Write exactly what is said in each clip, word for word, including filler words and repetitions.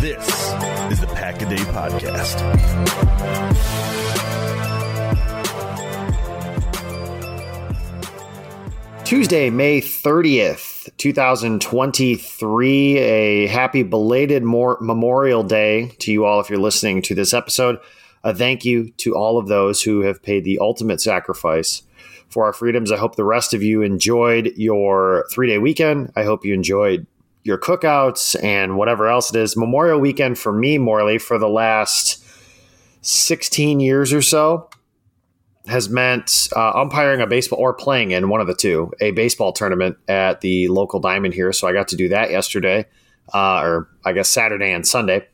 This is the Pack-A-Day Podcast. Tuesday, May thirtieth, two thousand twenty-three. A happy belated Mor- Memorial Day to you all if you're listening to this episode. A thank you to all of those who have paid the ultimate sacrifice for our freedoms. I hope the rest of you enjoyed your three-day weekend. I hope you enjoyed your cookouts and whatever else it is. Memorial weekend for me, Morley, for the last sixteen years or so has meant uh, umpiring a baseball or playing in one of the two, a baseball tournament at the local diamond here. So I got to do that yesterday, uh, or I guess Saturday and Sunday.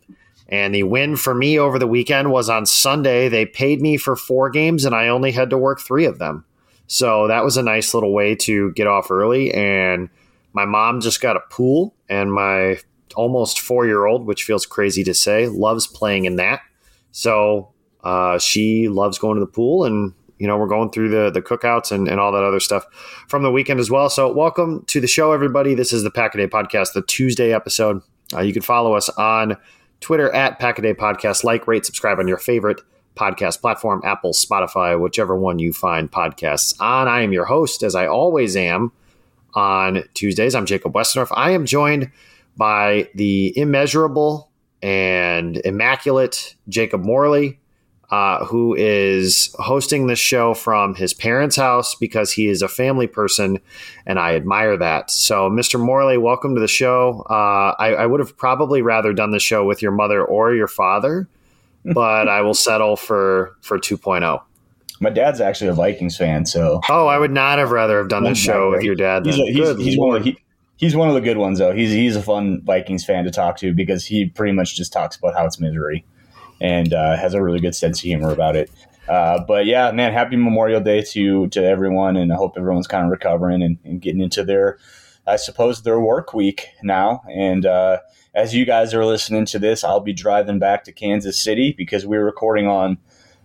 And the win for me over the weekend was on Sunday. They paid me for four games and I only had to work three of them. So that was a nice little way to get off early. And my mom just got a pool, and my almost four-year-old, which feels crazy to say, loves playing in that. So uh, she loves going to the pool, and you know we're going through the the cookouts and, and all that other stuff from the weekend as well. So welcome to the show, everybody. This is the Pack-A-Day Podcast, the Tuesday episode. Uh, you can follow us on Twitter at Pack-A-Day Podcast. Like, rate, subscribe on your favorite podcast platform, Apple, Spotify, whichever one you find podcasts on. I am your host, as I always am, on Tuesdays. I'm Jacob Westendorf. I am joined by the immeasurable and immaculate Jacob Morley, uh, who is hosting this show from his parents' house because he is a family person, and I admire that. So, Mister Morley, welcome to the show. Uh, I, I would have probably rather done the show with your mother or your father, but I will settle for, for two point oh. My dad's actually a Vikings fan, so oh, I would not have rather have done this show with your dad. He's, a, he's, he's one of the, he, he's one of the good ones, though. He's he's a fun Vikings fan to talk to because he pretty much just talks about how it's misery and uh, has a really good sense of humor about it. Uh, but yeah, man, happy Memorial Day to to everyone, and I hope everyone's kind of recovering and, and getting into their, I suppose, their work week now. And uh, as you guys are listening to this, I'll be driving back to Kansas City because we're recording on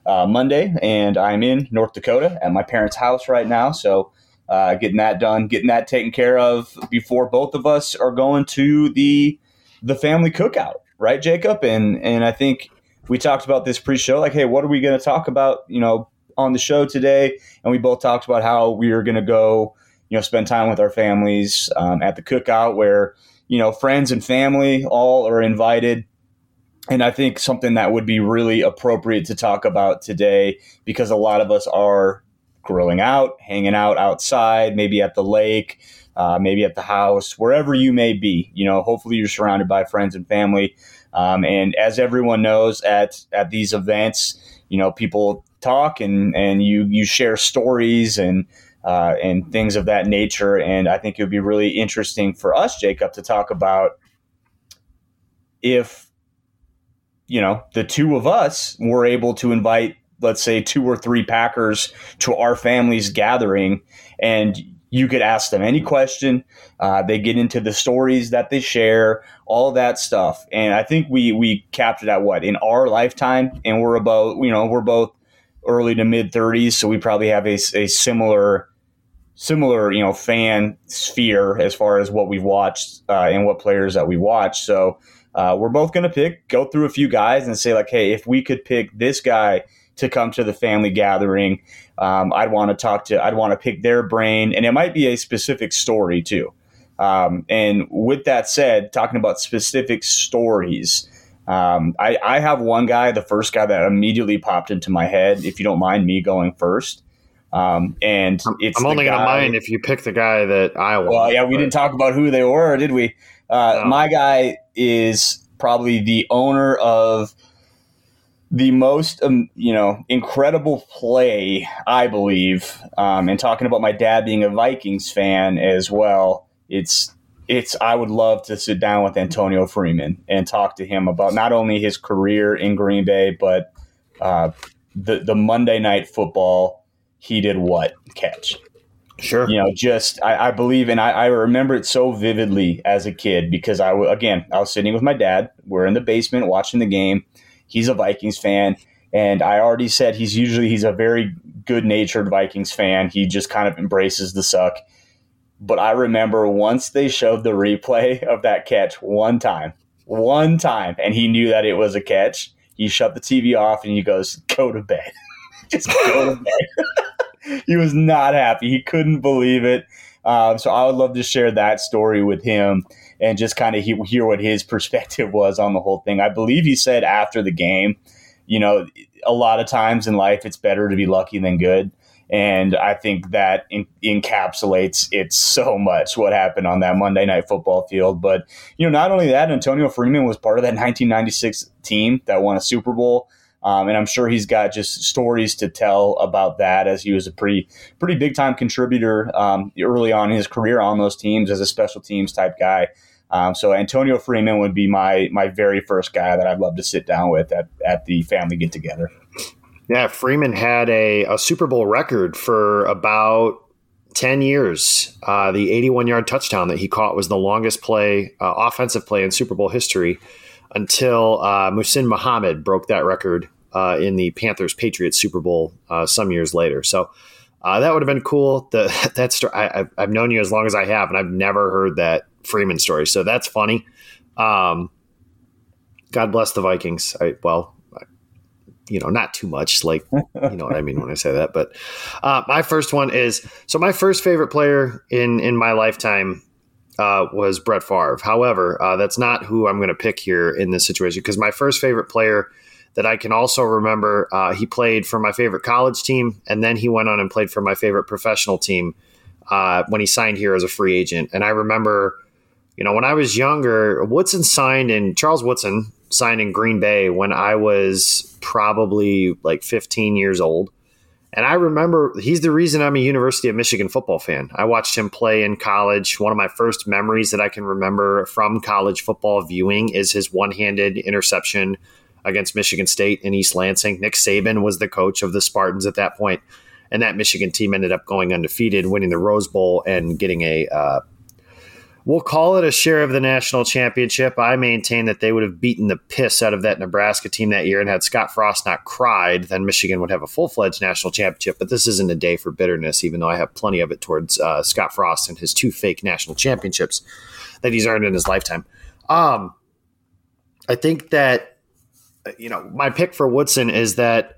Uh, Monday, and I'm in North Dakota at my parents' house right now. So uh, getting that done, getting that taken care of before both of us are going to the the family cookout, right, Jacob? And and I think we talked about this pre-show, like, hey, what are we going to talk about, you know, on the show today? And we both talked about how we are going to go, you know, spend time with our families um, at the cookout where, you know, friends and family all are invited. And I think something that would be really appropriate to talk about today, because a lot of us are grilling out, hanging out outside, maybe at the lake, uh, maybe at the house, wherever you may be. You know, hopefully you're surrounded by friends and family. Um, and as everyone knows, at at these events, you know, people talk and and you you share stories and uh, and things of that nature. And I think it would be really interesting for us, Jacob, to talk about if, you know, the two of us were able to invite, let's say, two or three Packers to our family's gathering. And You could ask them any question. Uh, they get into the stories that they share, all that stuff. And I think we we capped it at what, in our lifetime, and we're about, you know, we're both early to mid thirties, so we probably have a, a similar similar you know fan sphere as far as what we've watched uh, and what players that we watch. So uh, we're both going to pick, go through a few guys and say like, hey, if we could pick this guy to come to the family gathering, um, I'd want to talk to, I'd want to pick their brain. And it might be a specific story too. Um, and with that said, talking about specific stories, um, I, I have one guy, the first guy that immediately popped into my head, if you don't mind me going first. Um, and it's I'm only going to mind if you pick the guy that I want. Well, yeah, we didn't talk about who they were, did we? Uh, no. My guy is probably the owner of the most, um, you know, incredible play, I believe. Um, and talking about my dad being a Vikings fan as well, it's it's. I would love to sit down with Antonio Freeman and talk to him about not only his career in Green Bay, but uh, the the Monday Night Football. He did what catch? Sure. You know, just I, I believe, and I, I remember it so vividly as a kid because I again I was sitting with my dad. We're in the basement watching the game. He's a Vikings fan, and I already said he's usually he's a very good-natured Vikings fan. He just kind of embraces the suck. But I remember once they showed the replay of that catch one time, one time, and he knew that it was a catch. He shut the T V off and he goes, "Go to bed." Just go to bed. He was not happy. He couldn't believe it. Um, so I would love to share that story with him and just kind of he, hear what his perspective was on the whole thing. I believe he said after the game, you know, a lot of times in life it's better to be lucky than good. And I think that in, encapsulates it so much, what happened on that Monday Night Football field. But, you know, not only that, Antonio Freeman was part of that nineteen ninety-six team that won a Super Bowl. Um, and I'm sure he's got just stories to tell about that, as he was a pretty pretty big-time contributor um, early on in his career on those teams as a special teams type guy. Um, so Antonio Freeman would be my my very first guy that I'd love to sit down with at, at the family get-together. Yeah, Freeman had a, a Super Bowl record for about ten years. Uh, the eighty-one-yard touchdown that he caught was the longest play, uh, offensive play in Super Bowl history, until uh, Muhsin Muhammad broke that record uh, in the Panthers-Patriots Super Bowl uh, some years later. So uh, that would have been cool. The, that story, I, I've known you as long as I have, and I've never heard that Freeman story. So that's funny. Um, God bless the Vikings. I, well, I, you know, not too much. Like, you know what I mean when I say that. But uh, my first one is – so my first favorite player in, in my lifetime – Uh, was Brett Favre. However, uh, that's not who I'm going to pick here in this situation, because my first favorite player that I can also remember, uh, he played for my favorite college team, and then he went on and played for my favorite professional team uh, when he signed here as a free agent. And I remember, you know, when I was younger, Woodson signed in, Charles Woodson signed in Green Bay when I was probably like fifteen years old. And I remember he's the reason I'm a University of Michigan football fan. I watched him play in college. One of my first memories that I can remember from college football viewing is his one-handed interception against Michigan State in East Lansing. Nick Saban was the coach of the Spartans at that point, and that Michigan team ended up going undefeated, winning the Rose Bowl and getting a uh, – we'll call it a share of the national championship. I maintain that they would have beaten the piss out of that Nebraska team that year, and had Scott Frost not cried, then Michigan would have a full-fledged national championship. But this isn't a day for bitterness, even though I have plenty of it towards uh, Scott Frost and his two fake national championships that he's earned in his lifetime. Um, I think that, you know, my pick for Woodson is that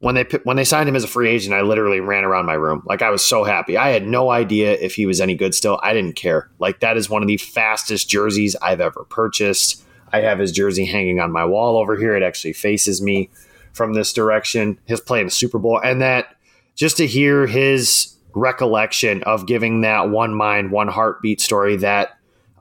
When they when they signed him as a free agent, I literally ran around my room. Like, I was so happy. I had no idea if he was any good still. I didn't care. Like, that is one of the fastest jerseys I've ever purchased. I have his jersey hanging on my wall over here. It actually faces me from this direction. His play in the Super Bowl. And that, just to hear his recollection of giving that one mind, one heartbeat story, that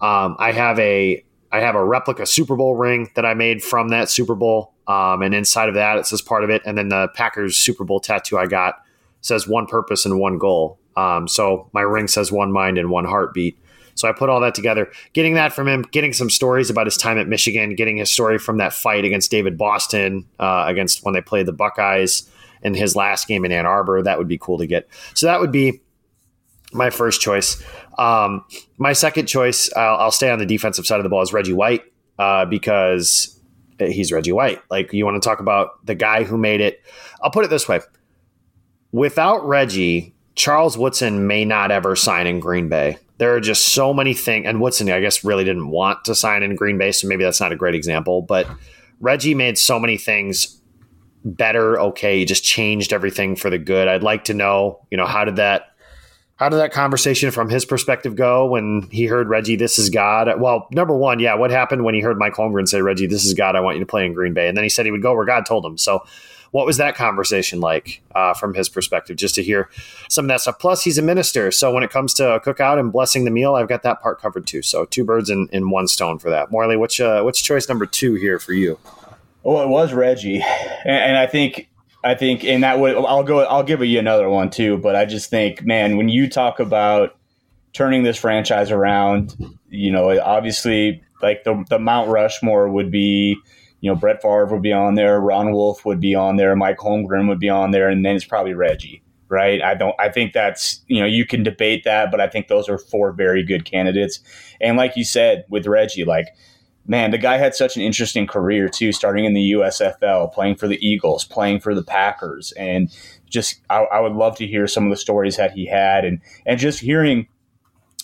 um, I have a I have a replica Super Bowl ring that I made from that Super Bowl. Um, and inside of that, it says part of it. And then the Packers Super Bowl tattoo I got says one purpose and one goal. Um, so my ring says one mind and one heartbeat. So I put all that together, getting that from him, getting some stories about his time at Michigan, getting his story from that fight against David Boston, uh, against when they played the Buckeyes in his last game in Ann Arbor. That would be cool to get. So that would be my first choice. Um, my second choice, I'll, I'll stay on the defensive side of the ball, is Reggie White, uh, because he's Reggie White. Like, you want to talk about the guy who made it. I'll put it this way. Without Reggie, Charles Woodson may not ever sign in Green Bay. There are just so many things. And Woodson, I guess, really didn't want to sign in Green Bay, so maybe that's not a great example. But Reggie made so many things better. Okay, he just changed everything for the good. I'd like to know, you know, how did that how did that conversation from his perspective go when he heard, Reggie, this is God? Well, number one, yeah, what happened when he heard Mike Holmgren say, Reggie, this is God, I want you to play in Green Bay? And then he said he would go where God told him. So what was that conversation like uh, from his perspective, just to hear some of that stuff? Plus, he's a minister. So when it comes to a cookout and blessing the meal, I've got that part covered too. So two birds in, in one stone for that. Morley, what's, uh, what's choice number two here for you? Well, it was Reggie. And, and I think, I think, and that would, I'll go, I'll give you another one too, but I just think, man, when you talk about turning this franchise around, you know, obviously like the, the Mount Rushmore would be, you know, Brett Favre would be on there, Ron Wolf would be on there, Mike Holmgren would be on there, and then it's probably Reggie, right? I don't, I think that's, you know, you can debate that, but I think those are four very good candidates. And like you said, with Reggie, like, man, the guy had such an interesting career too, starting in the U S F L, playing for the Eagles, playing for the Packers, and just, I, I would love to hear some of the stories that he had, and and just hearing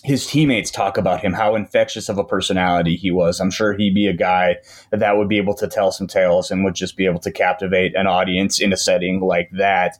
his teammates talk about him, how infectious of a personality he was. I'm sure he'd be a guy that, that would be able to tell some tales and would just be able to captivate an audience in a setting like that.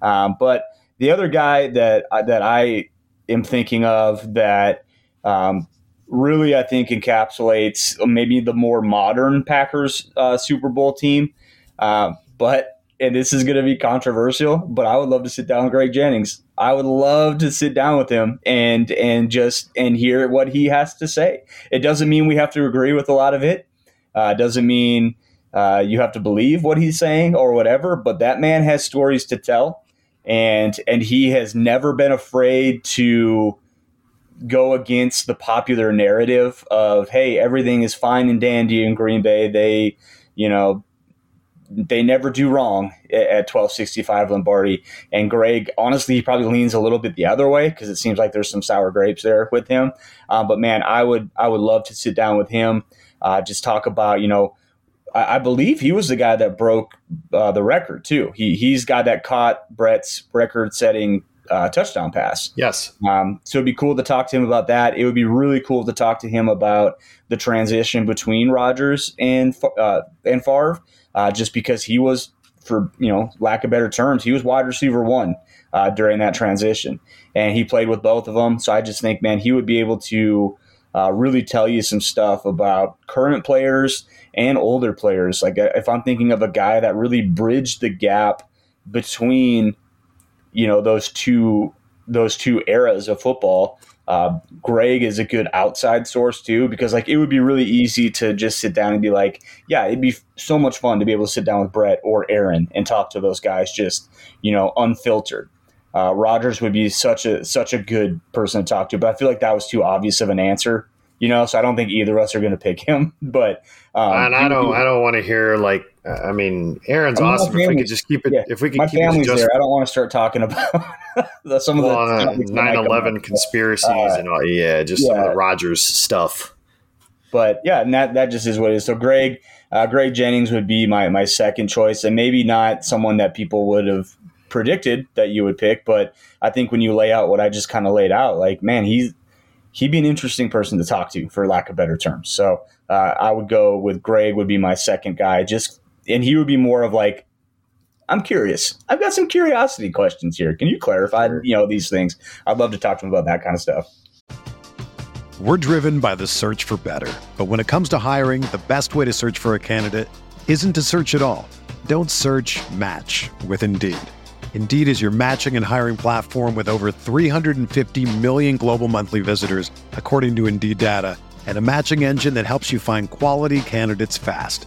Um, but the other guy that, that I am thinking of that um, really, I think, encapsulates maybe the more modern Packers uh, Super Bowl team. Uh, but, and this is going to be controversial, but I would love to sit down with Greg Jennings. I would love to sit down with him and and just and hear what he has to say. It doesn't mean we have to agree with a lot of it. Uh, it doesn't mean uh, you have to believe what he's saying or whatever. But that man has stories to tell, and and he has never been afraid to go against the popular narrative of, hey, everything is fine and dandy in Green Bay. They, you know, they never do wrong at twelve sixty-five Lombardi. And Greg, honestly, he probably leans a little bit the other way because it seems like there's some sour grapes there with him. Uh, but, man, I would I would love to sit down with him, uh, just talk about, you know, I, I believe he was the guy that broke uh, the record too. He, he's the guy that caught Brett's record-setting uh, touchdown pass. Yes. Um, so it would be cool to talk to him about that. It would be really cool to talk to him about the transition between Rodgers and, uh, and Favre. Uh, just because he was, for you know, lack of better terms, he was wide receiver one uh, during that transition, and he played with both of them. So I just think, man, he would be able to uh, really tell you some stuff about current players and older players. Like, if I'm thinking of a guy that really bridged the gap between, you know, those two those two eras of football. Uh, Greg is a good outside source too, because like it would be really easy to just sit down and be like, yeah, it'd be so much fun to be able to sit down with Brett or Aaron and talk to those guys, just, you know, unfiltered. Uh, Rodgers would be such a such a good person to talk to, but I feel like that was too obvious of an answer, you know. So I don't think either of us are going to pick him. But um, and I don't, I don't want to hear like, I mean, Aaron's I mean, awesome. If we could just keep it, yeah, if we could, my keep family's it just, there. I don't want to start talking about some of well, the nine eleven conspiracies uh, and all. Yeah, just yeah. some of the Rodgers stuff. But yeah, and that, that just is what it is. So Greg, uh, Greg Jennings would be my my second choice, and maybe not someone that people would have predicted that you would pick. But I think when you lay out what I just kind of laid out, like, man, he's he'd be an interesting person to talk to, for lack of better terms. So uh, I would go with Greg would be my second guy. Just And he would be more of like, I'm curious. I've got some curiosity questions here. Can you clarify, you know, these things? I'd love to talk to him about that kind of stuff. We're driven by the search for better. But when it comes to hiring, the best way to search for a candidate isn't to search at all. Don't search, match with Indeed. Indeed is your matching and hiring platform with over three hundred fifty million global monthly visitors, according to Indeed data, and a matching engine that helps you find quality candidates fast.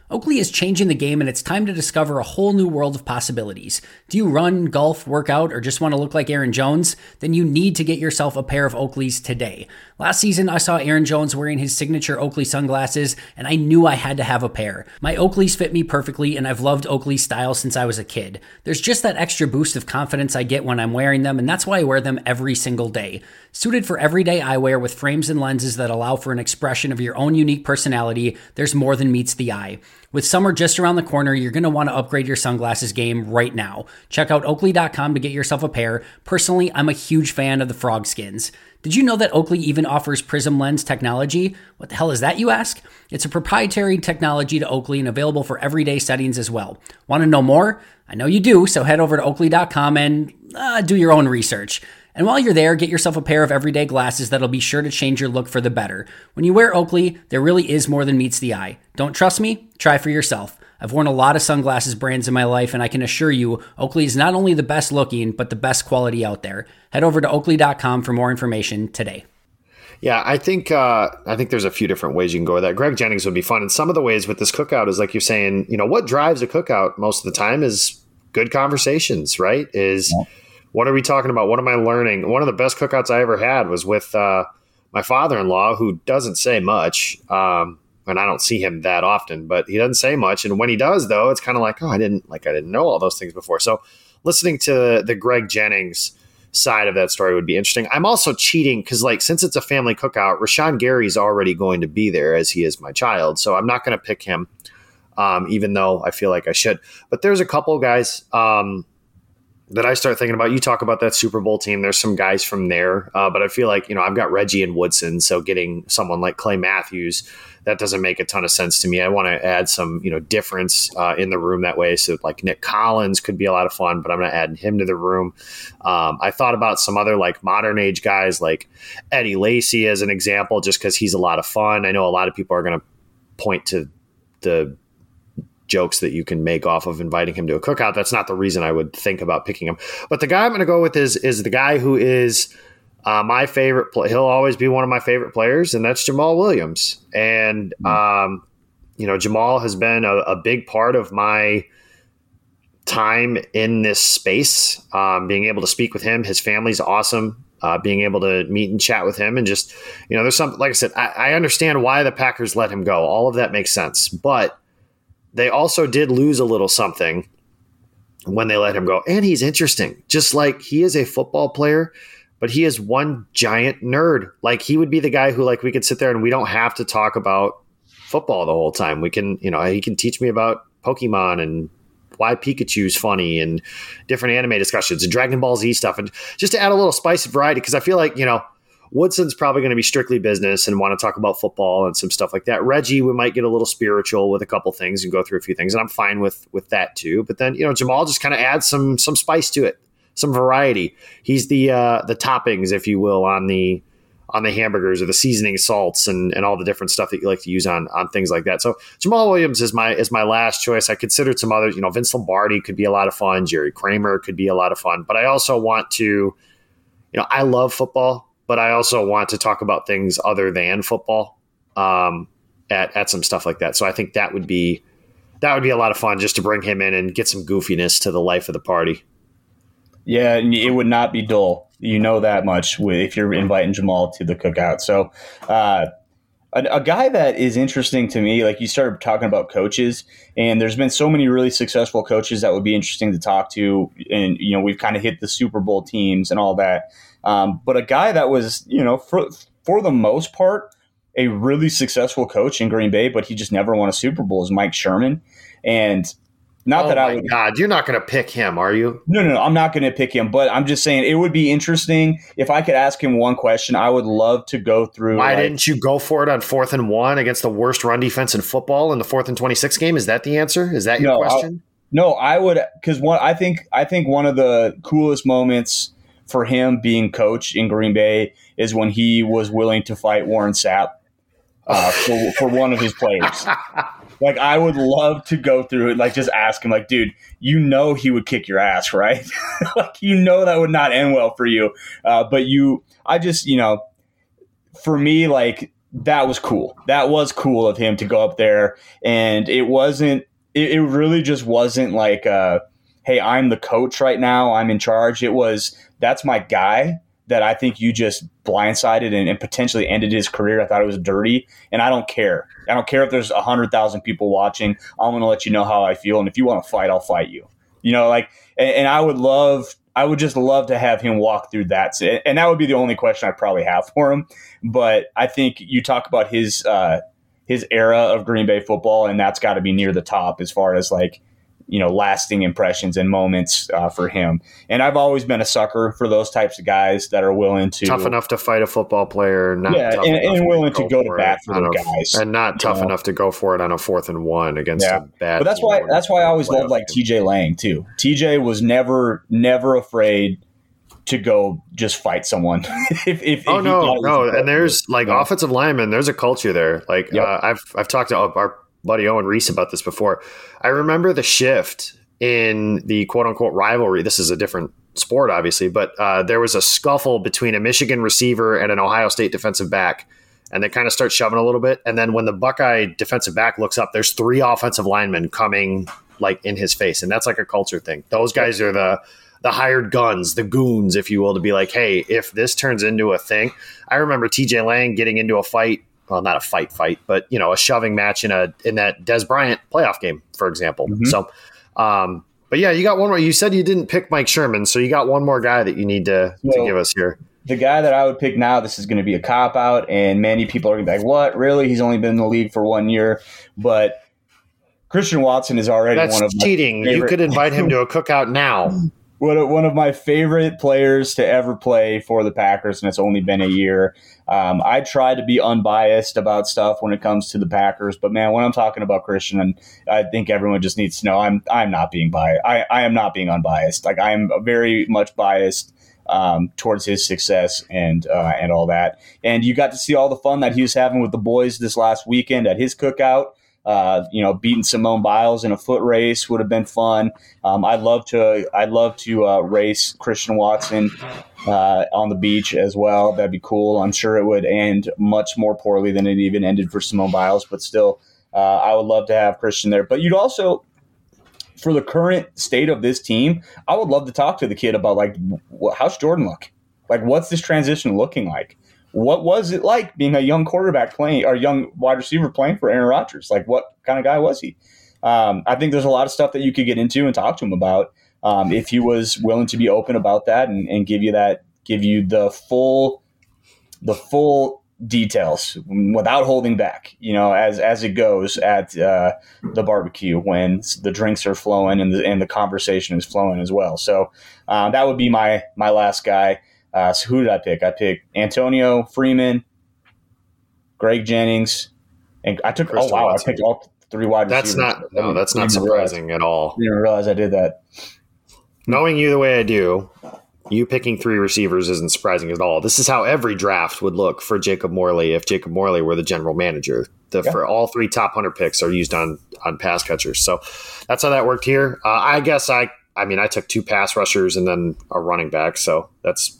Oakley is changing the game, and it's time to discover a whole new world of possibilities. Do you run, golf, work out, or just want to look like Aaron Jones? Then you need to get yourself a pair of Oakleys today. Last season, I saw Aaron Jones wearing his signature Oakley sunglasses, and I knew I had to have a pair. My Oakleys fit me perfectly, and I've loved Oakley style since I was a kid. There's just that extra boost of confidence I get when I'm wearing them, and that's why I wear them every single day. Suited for everyday eyewear with frames and lenses that allow for an expression of your own unique personality, there's more than meets the eye. With summer just around the corner, you're going to want to upgrade your sunglasses game right now. Check out Oakley dot com to get yourself a pair. Personally, I'm a huge fan of the frog skins. Did you know that Oakley even offers prism lens technology? What the hell is that, you ask? It's a proprietary technology to Oakley and available for everyday settings as well. Want to know more? I know you do, so head over to Oakley dot com and uh, do your own research. And while you're there, get yourself a pair of everyday glasses that'll be sure to change your look for the better. When you wear Oakley, there really is more than meets the eye. Don't trust me? Try for yourself. I've worn a lot of sunglasses brands in my life, and I can assure you, Oakley is not only the best looking, but the best quality out there. Head over to Oakley dot com for more information today. Yeah, I think uh, I think there's a few different ways you can go with that. Greg Jennings would be fun. And some of the ways with this cookout is like you're saying, you know, what drives a cookout most of the time is good conversations, right? Is yeah. What are we talking about? What am I learning? One of the best cookouts I ever had was with uh, my father-in-law, who doesn't say much. Um, and I don't see him that often, but he doesn't say much. And when he does, though, it's kind of like, oh, I didn't like I didn't know all those things before. So listening to the Greg Jennings side of that story would be interesting. I'm also cheating because, like, since it's a family cookout, Rashawn Gary's already going to be there as he is my child. So I'm not going to pick him, um, even though I feel like I should. But there's a couple guys um, – that I start thinking about. You talk about that Super Bowl team. There's some guys from there, uh, but I feel like, you know, I've got Reggie and Woodson. So getting someone like Clay Matthews, that doesn't make a ton of sense to me. I want to add some, you know, difference uh, in the room that way. So like Nick Collins could be a lot of fun, but I'm going to add him to the room. Um, I thought about some other like modern age guys like Eddie Lacy as an example, just because he's a lot of fun. I know a lot of people are going to point to the jokes that you can make off of inviting him to a cookout. That's not the reason I would think about picking him. But the guy I'm going to go with is is the guy who is uh, my favorite. Play- he'll always be one of my favorite players, and that's Jamal Williams. And, um, you know, Jamal has been a, a big part of my time in this space, um, being able to speak with him. His family's awesome. Uh, being able to meet and chat with him and just, you know, there's something, like I said, I, I understand why the Packers let him go. All of that makes sense. But they also did lose a little something when they let him go. And he's interesting. Just like he is a football player, but he is one giant nerd. Like he would be the guy who, like, we could sit there and we don't have to talk about football the whole time. We can, you know, he can teach me about Pokemon and why Pikachu's funny and different anime discussions and Dragon Ball Z stuff. And just to add a little spice of variety, because I feel like, you know, Woodson's probably going to be strictly business and want to talk about football and some stuff like that. Reggie, we might get a little spiritual with a couple things and go through a few things, and I'm fine with with that too. But then, you know, Jamal just kind of adds some some spice to it, some variety. He's the uh, the toppings, if you will, on the on the hamburgers or the seasoning salts and and all the different stuff that you like to use on on things like that. So Jamal Williams is my is my last choice. I considered some others. You know, Vince Lombardi could be a lot of fun. Jerry Kramer could be a lot of fun. But I also want to, you know, I love football, but I also want to talk about things other than football um, at, at some stuff like that. So I think that would be that would be a lot of fun just to bring him in and get some goofiness to the life of the party. Yeah, and it would not be dull. You know that much if you're inviting Jamal to the cookout. So uh, a, a guy that is interesting to me, like you started talking about coaches, and there's been so many really successful coaches that would be interesting to talk to. And, you know, we've kind of hit the Super Bowl teams and all that. Um, but a guy that was, you know, for for the most part, a really successful coach in Green Bay, but he just never won a Super Bowl is Mike Sherman. And Not oh that I would. God, you're not going to pick him, are you? No, no, no, I'm not going to pick him. But I'm just saying it would be interesting if I could ask him one question. I would love to go through. Why like, didn't you go for it on fourth and one against the worst run defense in football in the fourth and twenty-six game? Is that the answer? Is that your no, question? I, no, I would because one. I think I think one of the coolest moments for him being coach in Green Bay is when he was willing to fight Warren Sapp uh, for, for one of his players. Like, I would love to go through it, like, just ask him, like, dude, you know he would kick your ass, right? Like, you know that would not end well for you. Uh, but you – I just, you know, for me, like, that was cool. That was cool of him to go up there. And it wasn't – it really just wasn't like, uh, hey, I'm the coach right now. I'm in charge. It was that's my guy that I think you just blindsided and, and potentially ended his career. I thought it was dirty, and I don't care. I don't care if there's one hundred thousand people watching. I'm going to let you know how I feel, and if you want to fight, I'll fight you. You know, like, and, and I would love – I would just love to have him walk through that. And that would be the only question I probably have for him. But I think you talk about his uh, his era of Green Bay football, and that's got to be near the top as far as, like, you know, lasting impressions and moments uh, for him. And I've always been a sucker for those types of guys that are willing to tough enough to fight a football player, not yeah, tough and, enough and willing to go, to, go to bat for the guys, and not tough know? enough to go for it on a fourth and one against yeah. a bad. But that's why that's why I always loved like T J Lang too. T J was never never afraid to go just fight someone. if, if, oh if no, no, and there's like yeah. offensive linemen. There's a culture there. Like yep. uh, I've I've talked to our buddy Owen Reese about this before. I remember the shift in the quote unquote rivalry. This is a different sport, obviously, but uh, there was a scuffle between a Michigan receiver and an Ohio State defensive back. And they kind of start shoving a little bit. And then when the Buckeye defensive back looks up, there's three offensive linemen coming like in his face. And that's like a culture thing. Those guys are the, the hired guns, the goons, if you will, to be like, hey, if this turns into a thing. I remember T J Lang getting into a fight. Well, not a fight fight, but, you know, a shoving match in a in that Dez Bryant playoff game, for example. Mm-hmm. So, um, but yeah, you got one more. You said you didn't pick Mike Sherman, so you got one more guy that you need to, so, to give us here. The guy that I would pick now, this is going to be a cop-out, and many people are going to be like, what, really? He's only been in the league for one year. But Christian Watson is already That's one of cheating. My favorite. You could invite him to a cookout now. One of my favorite players to ever play for the Packers, and it's only been a year. Um, I try to be unbiased about stuff when it comes to the Packers, but man, when I'm talking about Christian, and I think everyone just needs to know I'm I'm not being biased. I, I am not being unbiased. Like I am very much biased um, towards his success and uh, and all that. And you got to see all the fun that he was having with the boys this last weekend at his cookout. Uh, you know, beating Simone Biles in a foot race would have been fun. Um, I'd love to. I'd love to uh, race Christian Watson uh, on the beach as well. That'd be cool. I'm sure it would end much more poorly than it even ended for Simone Biles. But still, uh, I would love to have Christian there. But you'd also, for the current state of this team, I would love to talk to the kid about like, how's Jordan look? Like, what's this transition looking like? What was it like being a young quarterback playing or young wide receiver playing for Aaron Rodgers? Like, what kind of guy was he? Um, I think there's a lot of stuff that you could get into and talk to him about um, if he was willing to be open about that and, and give you that, give you the full, the full details without holding back. You know, as as it goes at uh, the barbecue when the drinks are flowing and the and the conversation is flowing as well. So uh, that would be my my last guy. Uh, so who did I pick? I picked Antonio Freeman, Greg Jennings, and I took. Christian oh wow! Watson. I picked all three wide that's receivers. That's not no, that's not surprising realize, at all. I didn't realize I did that. Knowing you the way I do, you picking three receivers isn't surprising at all. This is how every draft would look for Jacob Morley if Jacob Morley were the general manager. The, yeah. For all three top one hundred picks are used on on pass catchers. So that's how that worked here. Uh, I guess I I mean I took two pass rushers and then a running back. So that's.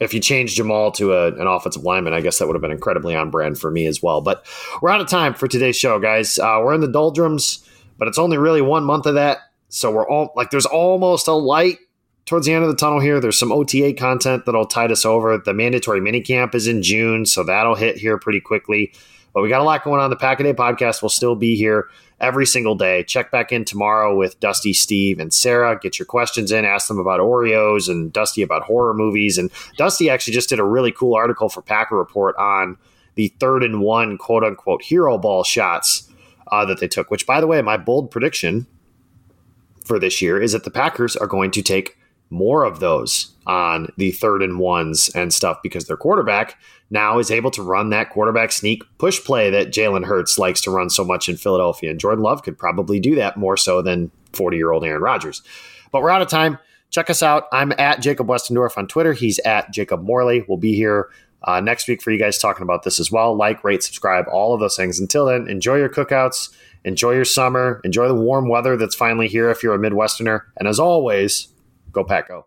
If you change Jamal to a, an offensive lineman, I guess that would have been incredibly on brand for me as well. But we're out of time for today's show, guys. Uh, we're in the doldrums, but it's only really one month of that. So we're all like, there's almost a light towards the end of the tunnel here. There's some O T A content that'll tide us over. The mandatory minicamp is in June, so that'll hit here pretty quickly. But we got a lot going on. The Pack-A-Day podcast will still be here every single day. Check back in tomorrow with Dusty, Steve, and Sarah. Get your questions in. Ask them about Oreos and Dusty about horror movies. And Dusty actually just did a really cool article for Packer Report on the third and one, quote-unquote, hero ball shots uh, that they took, which, by the way, my bold prediction for this year is that the Packers are going to take more of those on the third and ones and stuff because their quarterback now is able to run that quarterback sneak push play that Jalen Hurts likes to run so much in Philadelphia. And Jordan Love could probably do that more so than forty-year-old Aaron Rodgers. But we're out of time. Check us out. I'm at Jacob Westendorf on Twitter. He's at Jacob Morley. We'll be here uh, next week for you guys talking about this as well. Like, rate, subscribe, all of those things. Until then, enjoy your cookouts. Enjoy your summer. Enjoy the warm weather that's finally here if you're a Midwesterner. And as always, go Pack Go.